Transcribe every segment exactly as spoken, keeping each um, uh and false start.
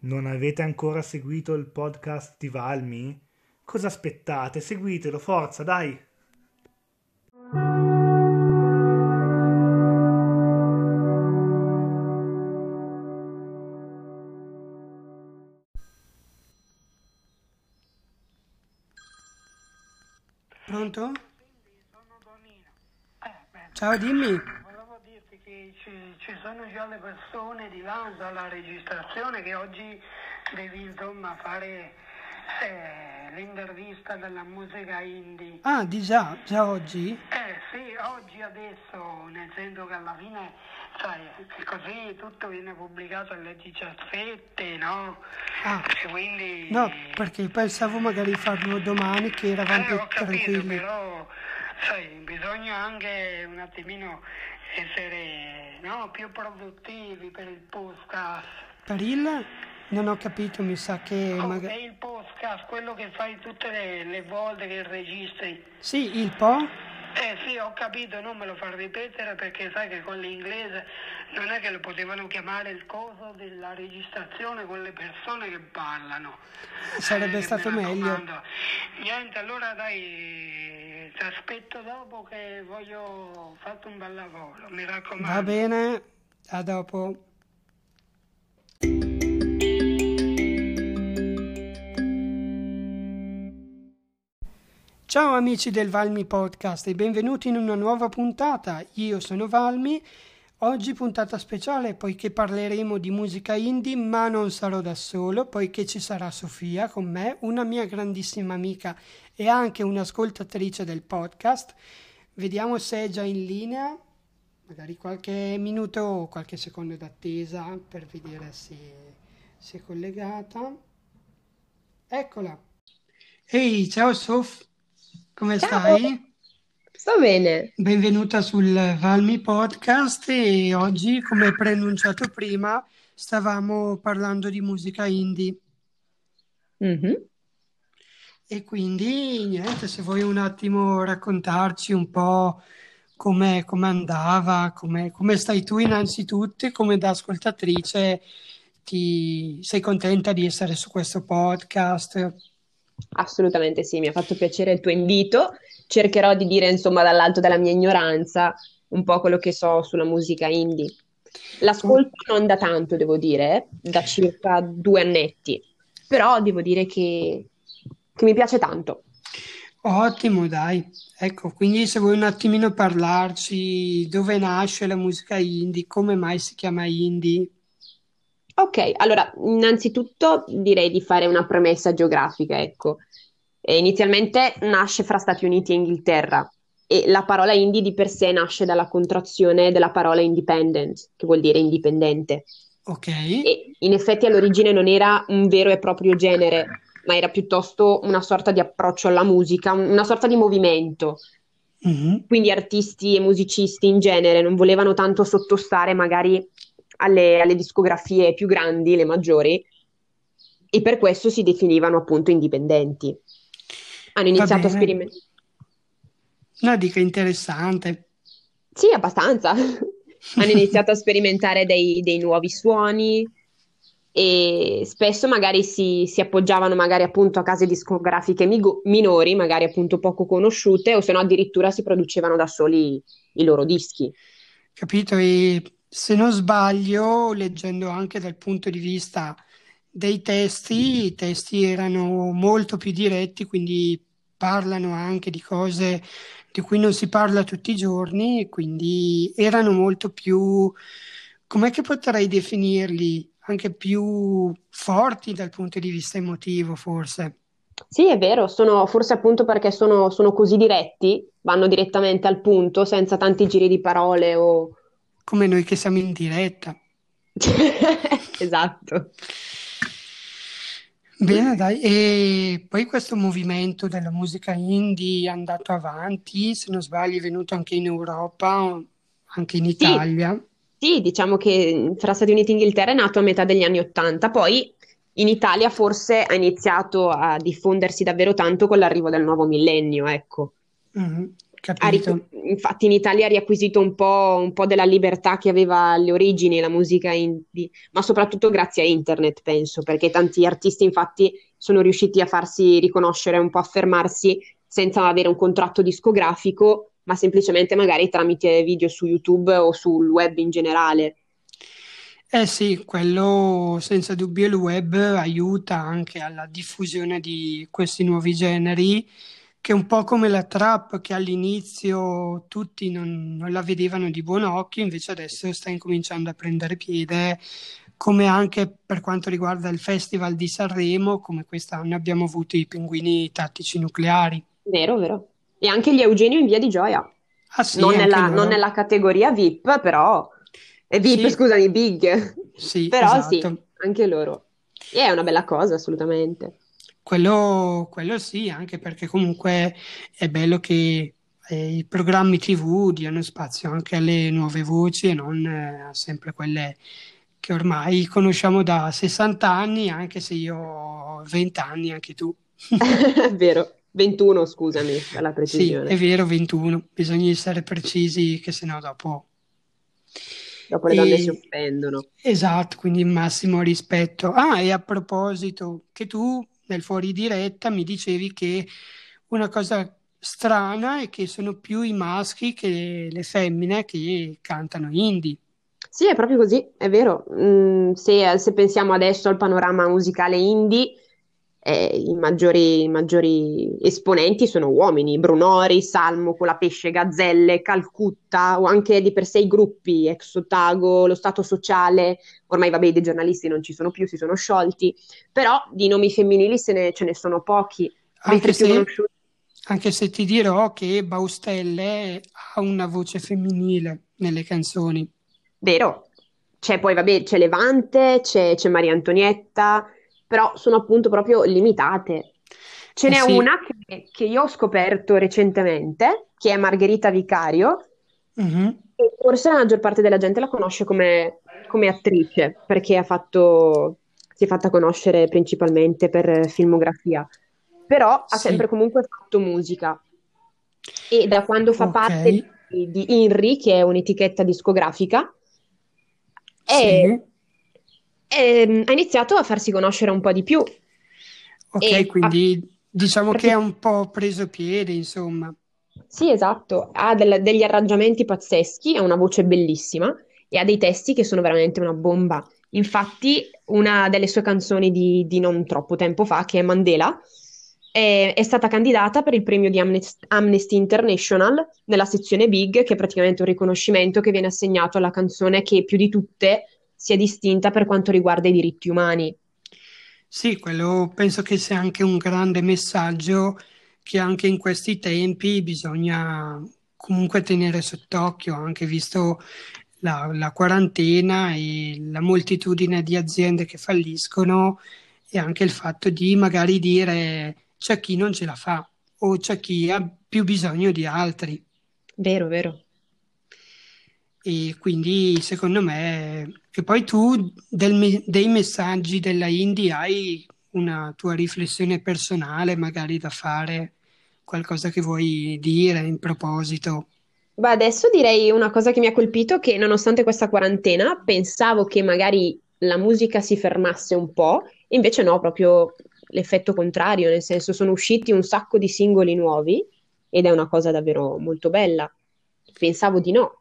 Non avete ancora seguito il podcast di Valmi? Cosa aspettate? Seguitelo, forza, dai! Pronto? Sono Donino. Eh, Ciao, dimmi. Volevo dirti che ci, ci sono già le persone di là alla registrazione, che oggi devi insomma fare eh, l'intervista della musica indie. Ah, di già, già oggi? Eh sì, oggi adesso, nel senso che alla fine, sai, così tutto viene pubblicato alle diciassette, no? Ah, quindi... no, perché pensavo magari farlo domani, che eravamo eh, ho capito, tranquilli. Però, sai, bisogna anche un attimino essere, no, più produttivi per il podcast. Per il? Non ho capito, mi sa che... Oh, magari... è il podcast, quello che fai tutte le, le volte che registri. Sì, il po'? Eh sì, ho capito, non me lo far ripetere perché sai che con l'inglese non è che lo potevano chiamare il coso della registrazione con le persone che parlano. Sarebbe eh, stato me meglio. Niente, allora dai, ti aspetto dopo che voglio, ho fatto un bel lavoro, mi raccomando. Va bene, a dopo. Ciao amici del Valmi Podcast e benvenuti in una nuova puntata. Io sono Valmi, oggi puntata speciale poiché parleremo di musica indie, ma non sarò da solo poiché ci sarà Sofia con me, una mia grandissima amica e anche un'ascoltatrice del podcast. Vediamo se è già in linea, magari qualche minuto o qualche secondo d'attesa per vedere se, se è collegata. Eccola! Ehi, ciao Sof! Come Ciao. Stai? Sto bene. Benvenuta sul Valmi Podcast e oggi, come preannunciato prima, stavamo parlando di musica indie. Mm-hmm. E quindi, niente, se vuoi un attimo raccontarci un po' come andava, come stai tu innanzitutto e come da ascoltatrice ti sei contenta di essere su questo podcast? Assolutamente sì, mi ha fatto piacere il tuo invito. Cercherò di dire, insomma, dall'alto della mia ignoranza un po' quello che so sulla musica indie. L'ascolto non da tanto, devo dire, da circa due annetti, però devo dire che, che mi piace tanto. Ottimo, dai. Ecco, quindi se vuoi un attimino parlarci dove nasce la musica indie, come mai si chiama indie? Ok, allora, innanzitutto direi di fare una premessa geografica, ecco. E inizialmente nasce fra Stati Uniti e Inghilterra e la parola indie di per sé nasce dalla contrazione della parola independent, che vuol dire indipendente. Ok. E in effetti all'origine non era un vero e proprio genere, ma era piuttosto una sorta di approccio alla musica, una sorta di movimento. Mm-hmm. Quindi artisti e musicisti in genere non volevano tanto sottostare magari... Alle, alle discografie più grandi, le maggiori, e per questo si definivano appunto indipendenti. Hanno iniziato a sperimentare. No, dico interessante. Sì, abbastanza. Hanno iniziato a sperimentare dei, dei nuovi suoni e spesso magari si, si appoggiavano magari appunto a case discografiche migo- minori, magari appunto poco conosciute, o se no addirittura si producevano da soli i, i loro dischi. Capito? E... Se non sbaglio, leggendo anche dal punto di vista dei testi, i testi erano molto più diretti, quindi parlano anche di cose di cui non si parla tutti i giorni, e quindi erano molto più, com'è che potrei definirli, anche più forti dal punto di vista emotivo, forse. Sì, è vero, sono forse appunto perché sono, sono così diretti, vanno direttamente al punto, senza tanti giri di parole o... Come noi che siamo in diretta. Esatto. Bene, dai. E poi questo movimento della musica indie è andato avanti, se non sbaglio è venuto anche in Europa, anche in Italia. Sì, sì, diciamo che fra Stati Uniti e Inghilterra è nato a metà degli anni Ottanta, poi in Italia forse ha iniziato a diffondersi davvero tanto con l'arrivo del nuovo millennio, ecco. Mm-hmm. Capito. Ric- infatti in Italia ha riacquisito un po', un po' della libertà che aveva alle origini la musica indie, ma soprattutto grazie a internet, penso, perché tanti artisti infatti sono riusciti a farsi riconoscere, un po' affermarsi senza avere un contratto discografico, ma semplicemente magari tramite video su YouTube o sul web in generale. Eh sì, quello senza dubbio, il web aiuta anche alla diffusione di questi nuovi generi, che è un po' come la trap, che all'inizio tutti non, non la vedevano di buon occhio, invece adesso sta incominciando a prendere piede, come anche per quanto riguarda il Festival di Sanremo, come quest'anno abbiamo avuto i Pinguini Tattici Nucleari. Vero, vero. E anche gli Eugenio in Via di Gioia. Ah, sì, non, nella, non nella categoria V I P, però... Eh, V I P, sì. Scusami, Big. Sì, però esatto. Sì, anche loro. E è una bella cosa, assolutamente. Quello, quello sì, anche perché comunque è bello che eh, i programmi tivù diano spazio anche alle nuove voci e non eh, sempre quelle che ormai conosciamo da sessanta anni, anche se io ho venti anni, anche tu. È vero, ventuno, scusami, alla precisione. Sì, è vero, ventuno, bisogna essere precisi, che sennò dopo... Dopo le donne e, si offendono. Esatto, quindi massimo rispetto. Ah, e a proposito, che tu... nel fuori diretta mi dicevi che una cosa strana è che sono più i maschi che le femmine che cantano indie. Sì, è proprio così, è vero. Mm, se, se pensiamo adesso al panorama musicale indie, eh, i, maggiori, i maggiori esponenti sono uomini: Brunori, Salmo, Colapesce, Gazzelle, Calcutta, o anche di per sé i gruppi, Exotago, Lo Stato Sociale. Ormai vabbè, dei giornalisti non ci sono più, si sono sciolti, però di nomi femminili se ne, ce ne sono pochi. Anche se, anche se ti dirò che Baustelle ha una voce femminile nelle canzoni. Vero, c'è poi vabbè, c'è Levante, c'è, c'è Maria Antonietta, però sono appunto proprio limitate. Ce eh n'è sì. una che, che io ho scoperto recentemente, che è Margherita Vicario, mm-hmm. e forse la maggior parte della gente la conosce come... come attrice, perché ha fatto, si è fatta conoscere principalmente per filmografia, però ha sì. sempre comunque fatto musica, e da quando fa okay. parte di, di Inri, che è un'etichetta discografica, è, sì. è, ha iniziato a farsi conoscere un po' di più. Ok, quindi ha, diciamo perché... che ha un po' preso piede, insomma. Sì, esatto, ha del, degli arrangiamenti pazzeschi, ha una voce bellissima, e ha dei testi che sono veramente una bomba. Infatti una delle sue canzoni di, di non troppo tempo fa, che è Mandela, è, è stata candidata per il premio di Amnesty, Amnesty International nella sezione Big, che è praticamente un riconoscimento che viene assegnato alla canzone che più di tutte si è distinta per quanto riguarda i diritti umani. Sì, quello penso che sia anche un grande messaggio che anche in questi tempi bisogna comunque tenere sott'occhio, anche visto La, la quarantena e la moltitudine di aziende che falliscono, e anche il fatto di magari dire c'è chi non ce la fa o c'è chi ha più bisogno di altri. Vero, vero. E quindi secondo me, e poi tu del, dei messaggi della indie hai una tua riflessione personale magari da fare, qualcosa che vuoi dire in proposito? Beh, adesso direi una cosa che mi ha colpito, che nonostante questa quarantena pensavo che magari la musica si fermasse un po', invece no, proprio l'effetto contrario, nel senso sono usciti un sacco di singoli nuovi ed è una cosa davvero molto bella. Pensavo di no.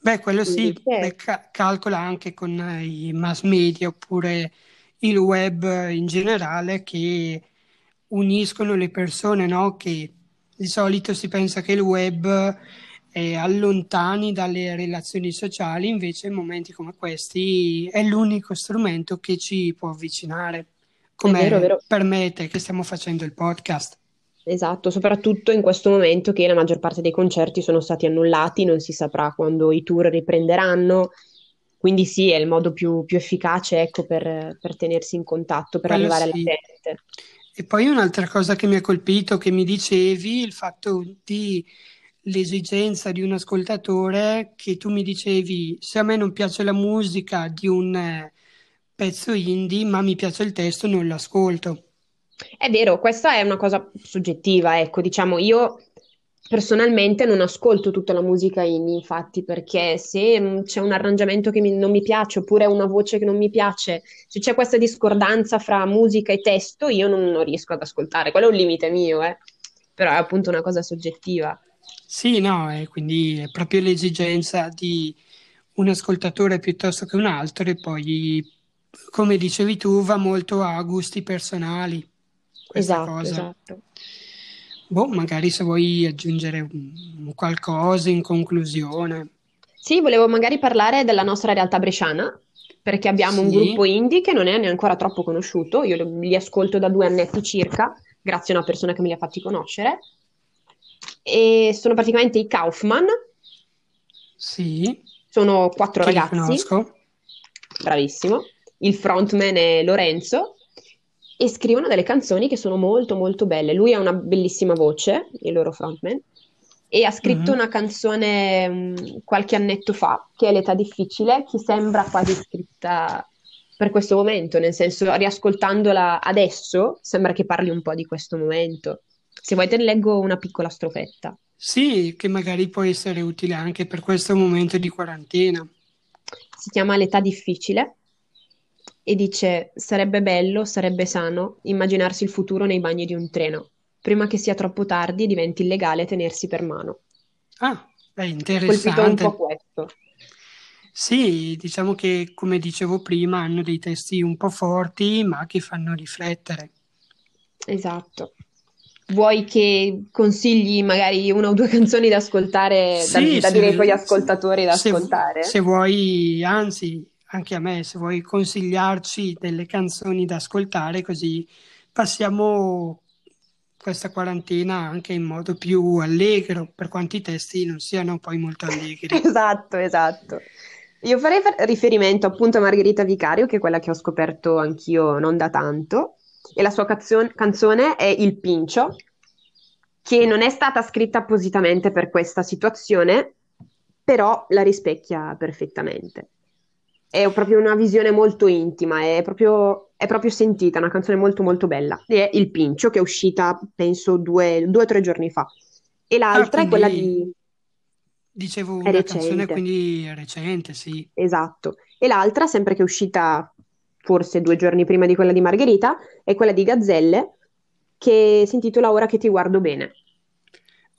Beh, quello sì, beh, ca- calcola anche con i mass media oppure il web in generale, che uniscono le persone, no? Che di solito si pensa che il web... e allontani dalle relazioni sociali, invece in momenti come questi è l'unico strumento che ci può avvicinare, come vero, vero. Per me e te che stiamo facendo il podcast. Esatto, soprattutto in questo momento che la maggior parte dei concerti sono stati annullati, non si saprà quando i tour riprenderanno, quindi sì, è il modo più, più efficace, ecco, per, per tenersi in contatto, per Bello arrivare sì. alla gente. E poi un'altra cosa che mi ha colpito, che mi dicevi, il fatto di l'esigenza di un ascoltatore, che tu mi dicevi se a me non piace la musica di un pezzo indie ma mi piace il testo non l'ascolto. È vero, questa è una cosa soggettiva, ecco, diciamo io personalmente non ascolto tutta la musica indie, infatti, perché se c'è un arrangiamento che mi, non mi piace, oppure una voce che non mi piace, se c'è questa discordanza fra musica e testo, io non, non riesco ad ascoltare. Quello è un limite mio, eh. Però è appunto una cosa soggettiva. Sì, no, e quindi è proprio l'esigenza di un ascoltatore piuttosto che un altro, e poi, come dicevi tu, va molto a gusti personali. Esatto, cosa. esatto. Boh, magari se vuoi aggiungere un qualcosa in conclusione. Sì, volevo magari parlare della nostra realtà bresciana, perché abbiamo sì. un gruppo indie che non è neanche ancora troppo conosciuto. Io li ascolto da due annetti circa, grazie a una persona che me li ha fatti conoscere. E sono praticamente i Kaufman. Sì. Sono quattro che ragazzi. Li conosco. Bravissimo. Il frontman è Lorenzo. E scrivono delle canzoni che sono molto molto belle. Lui ha una bellissima voce, il loro frontman, e ha scritto mm-hmm. una canzone mh, qualche annetto fa, che è L'età difficile, che sembra quasi scritta per questo momento, nel senso, riascoltandola adesso, sembra che parli un po' di questo momento. Se vuoi te ne leggo una piccola strofetta. Sì, che magari può essere utile anche per questo momento di quarantena. Si chiama L'età difficile. E dice: sarebbe bello, sarebbe sano immaginarsi il futuro nei bagni di un treno, prima che sia troppo tardi e diventi illegale tenersi per mano. Ah, è interessante. Colpito un po' questo. Sì, diciamo che, come dicevo prima, hanno dei testi un po' forti, ma che fanno riflettere. Esatto. Vuoi che consigli magari una o due canzoni da ascoltare, sì, da, da dire ai tuoi ascoltatori da se, ascoltare? Se vuoi, anzi... Anche a me, se vuoi consigliarci delle canzoni da ascoltare, così passiamo questa quarantena anche in modo più allegro, per quanto i testi non siano poi molto allegri. Esatto, esatto. Io farei riferimento appunto a Margherita Vicario, che è quella che ho scoperto anch'io non da tanto, e la sua cazzo- canzone è Il Pincio, che non è stata scritta appositamente per questa situazione, però la rispecchia perfettamente. È proprio una visione molto intima, è proprio, è proprio sentita, una canzone molto molto bella. E è Il Pincio, che è uscita penso due o tre giorni fa. E l'altra ah, è quella di... Dicevo, una recente. Canzone quindi recente, sì. Esatto. E l'altra, sempre che è uscita forse due giorni prima di quella di Margherita, è quella di Gazzelle, che si intitola Ora che ti guardo bene.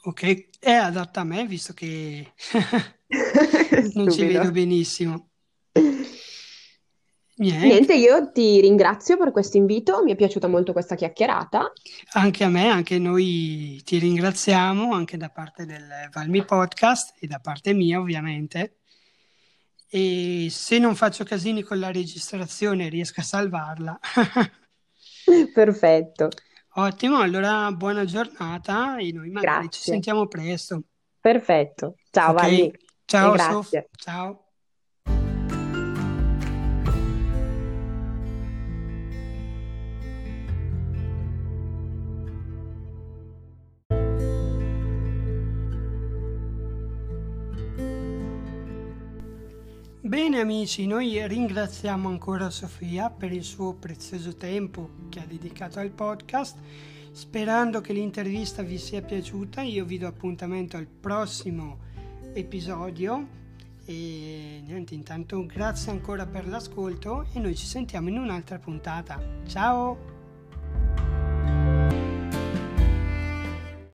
Ok, è adatta a me, visto che non ci vedo benissimo. Niente. Niente, io ti ringrazio per questo invito, mi è piaciuta molto questa chiacchierata. Anche a me, anche noi ti ringraziamo, anche da parte del Valmi Podcast e da parte mia ovviamente. E se non faccio casini con la registrazione riesco a salvarla. Perfetto. Ottimo, allora buona giornata e noi magari grazie. Ci sentiamo presto. Perfetto, ciao okay. Valmi. Ciao Sof, ciao. Bene amici, noi ringraziamo ancora Sofia per il suo prezioso tempo che ha dedicato al podcast. Sperando che l'intervista vi sia piaciuta, io vi do appuntamento al prossimo episodio e niente, intanto grazie ancora per l'ascolto e noi ci sentiamo in un'altra puntata. Ciao!